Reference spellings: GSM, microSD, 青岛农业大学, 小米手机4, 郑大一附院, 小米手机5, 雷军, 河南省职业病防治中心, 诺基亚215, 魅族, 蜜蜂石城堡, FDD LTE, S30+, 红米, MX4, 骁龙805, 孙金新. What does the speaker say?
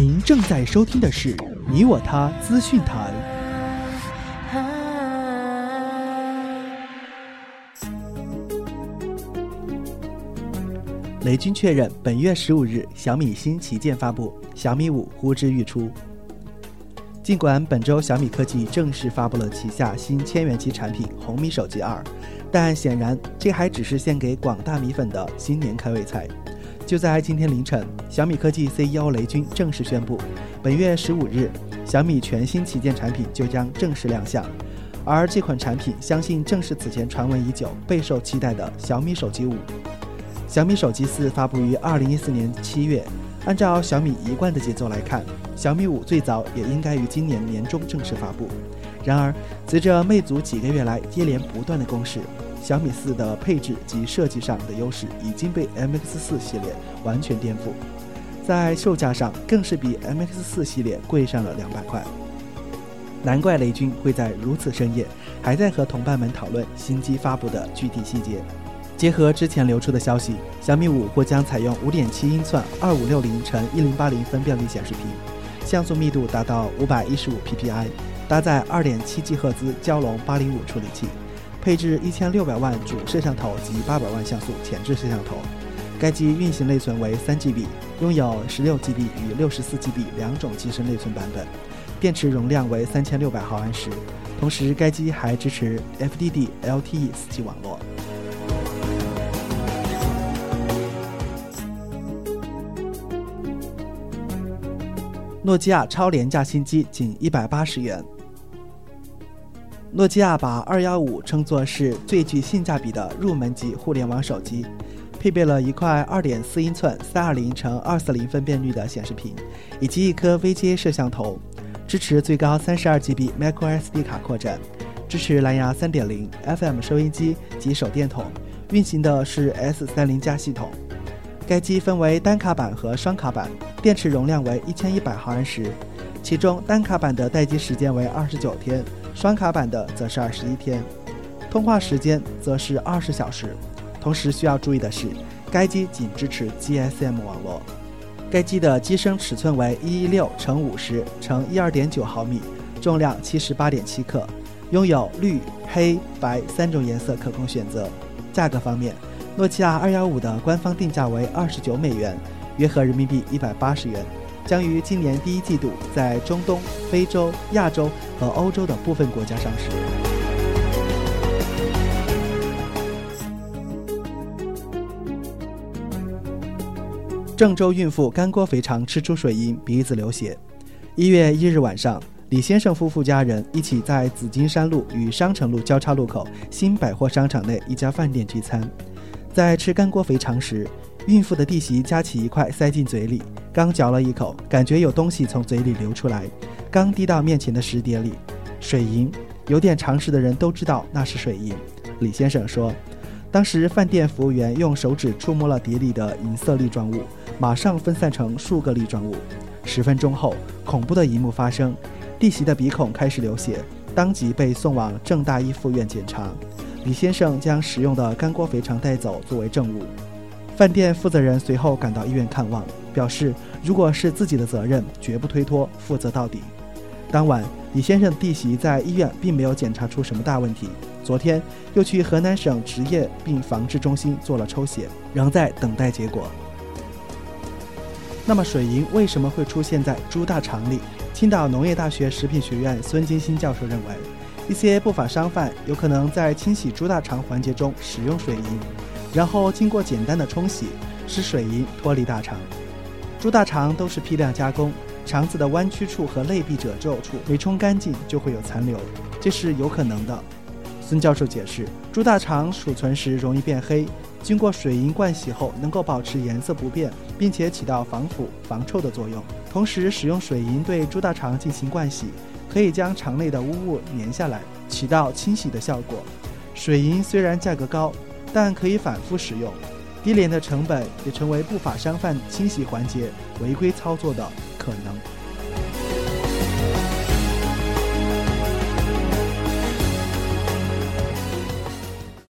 您正在收听的是你我他资讯台。雷军确认本月15日小米新旗舰发布，小米5呼之欲出。尽管本周小米科技正式发布了旗下新1000元级产品红米手机2，但显然这还只是献给广大米粉的新年开胃菜。就在今天凌晨，小米科技 CEO 雷军正式宣布，本月15日小米全新旗舰产品就将正式亮相，而这款产品相信正是此前传闻已久、备受期待的小米手机5。小米手机4发布于2014年7月，按照小米一贯的节奏来看，小米5最早也应该于今年年中正式发布。然而，随着魅族几个月来接连不断的攻势，小米4的配置及设计上的优势已经被 MX4 系列完全颠覆，在售价上更是比 MX4 系列贵上了200块。难怪雷军会在如此深夜还在和同伴们讨论新机发布的具体细节。结合之前流出的消息，小米5或将采用 5.7英寸2560x1080分辨率显示屏，像素密度达到 515ppi， 搭载 2.7GHz 骁龙805处理器，配置1600万主摄像头及800万像素前置摄像头。该机运行内存为 3GB， 拥有 16GB 与 64GB 两种机身内存版本，电池容量为3600毫安时，同时该机还支持 FDD LTE 4G 网络。诺基亚超廉价新机仅180元。诺基亚把215称作是最具性价比的入门级互联网手机，配备了一块 2.4 英寸 320x240 分辨率的显示屏，以及一颗 VGA 摄像头，支持最高 32GB microSD 卡扩展，支持蓝牙 3.0、FM 收音机及手电筒，运行的是 S30+ 系统。该机分为单卡版和双卡版，电池容量为1100毫安时，其中单卡版的待机时间为29天，双卡版的则是21天，通话时间则是20小时。同时需要注意的是，该机仅支持 GSM 网络。该机的机身尺寸为116x50x12.9毫米，重量78.7克，拥有绿、黑、白3种颜色可供选择。价格方面，诺基亚215的官方定价为29美元，约合人民币180元，将于今年第1季度在中东、非洲、亚洲和欧洲的部分国家上市。郑州孕妇干锅肥肠吃出水银，鼻子流血。1月1日晚上，李先生夫妇家人一起在紫金山路与商城路交叉路口新百货商场内一家饭店聚餐。在吃干锅肥肠时，孕妇的弟媳夹起一块塞进嘴里，刚嚼了一口，感觉有东西从嘴里流出来，刚滴到面前的食碟里，水银。有点常识的人都知道那是水银。李先生说，当时饭店服务员用手指触摸了碟里的银色粒状物，马上分散成数个粒状物。10分钟后，恐怖的一幕发生，弟媳的鼻孔开始流血，当即被送往郑大一附院检查。李先生将食用的干锅肥肠带走作为证物，饭店负责人随后赶到医院看望，表示如果是自己的责任，绝不推脱，负责到底。当晚，李先生弟媳在医院并没有检查出什么大问题，昨天又去河南省职业病防治中心做了抽血，仍在等待结果。那么水银为什么会出现在猪大肠里？青岛农业大学食品学院孙金新教授认为，一些不法商贩有可能在清洗猪大肠环节中使用水银，然后经过简单的冲洗，使水银脱离大肠。猪大肠都是批量加工，肠子的弯曲处和内壁褶皱处没冲干净就会有残留，这是有可能的。孙教授解释，猪大肠储存时容易变黑，经过水银灌洗后能够保持颜色不变，并且起到防腐、防臭的作用。同时，使用水银对猪大肠进行灌洗，可以将肠内的污物粘下来，起到清洗的效果。水银虽然价格高，但可以反复使用，低廉的成本也成为不法商贩清洗环节违规操作的可能。